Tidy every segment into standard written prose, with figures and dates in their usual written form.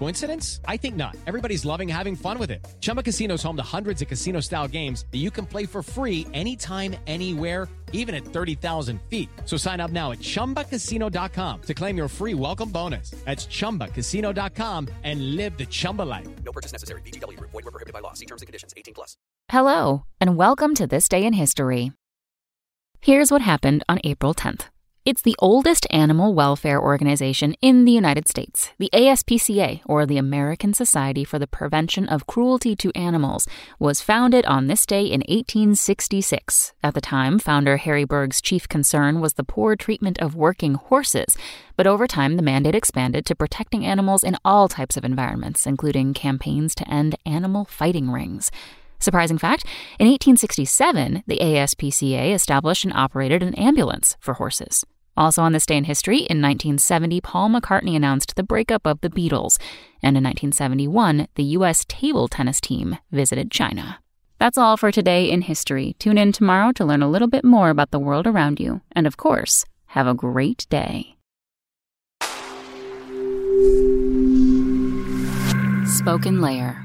Coincidence? I think not. Everybody's loving having fun with it. Chumba Casino is home to hundreds of casino-style games that you can play for free anytime, anywhere, even at 30,000 feet. So sign up now at ChumbaCasino.com to claim your free welcome bonus. That's ChumbaCasino.com and live the Chumba life. No purchase necessary. VGW. Void where prohibited by law. See terms and conditions. 18+. Hello, and welcome to This Day in History. Here's what happened on April 10th. It's the oldest animal welfare organization in the United States. The ASPCA, or the American Society for the Prevention of Cruelty to Animals, was founded on this day in 1866. At the time, founder Harry Berg's chief concern was the poor treatment of working horses, but over time the mandate expanded to protecting animals in all types of environments, including campaigns to end animal fighting rings. Surprising fact, in 1867, the ASPCA established and operated an ambulance for horses. Also on this day in history, in 1970, Paul McCartney announced the breakup of the Beatles. And in 1971, the U.S. table tennis team visited China. That's all for today in history. Tune in tomorrow to learn a little bit more about the world around you. And of course, have a great day. Spoken Layer.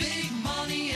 big money.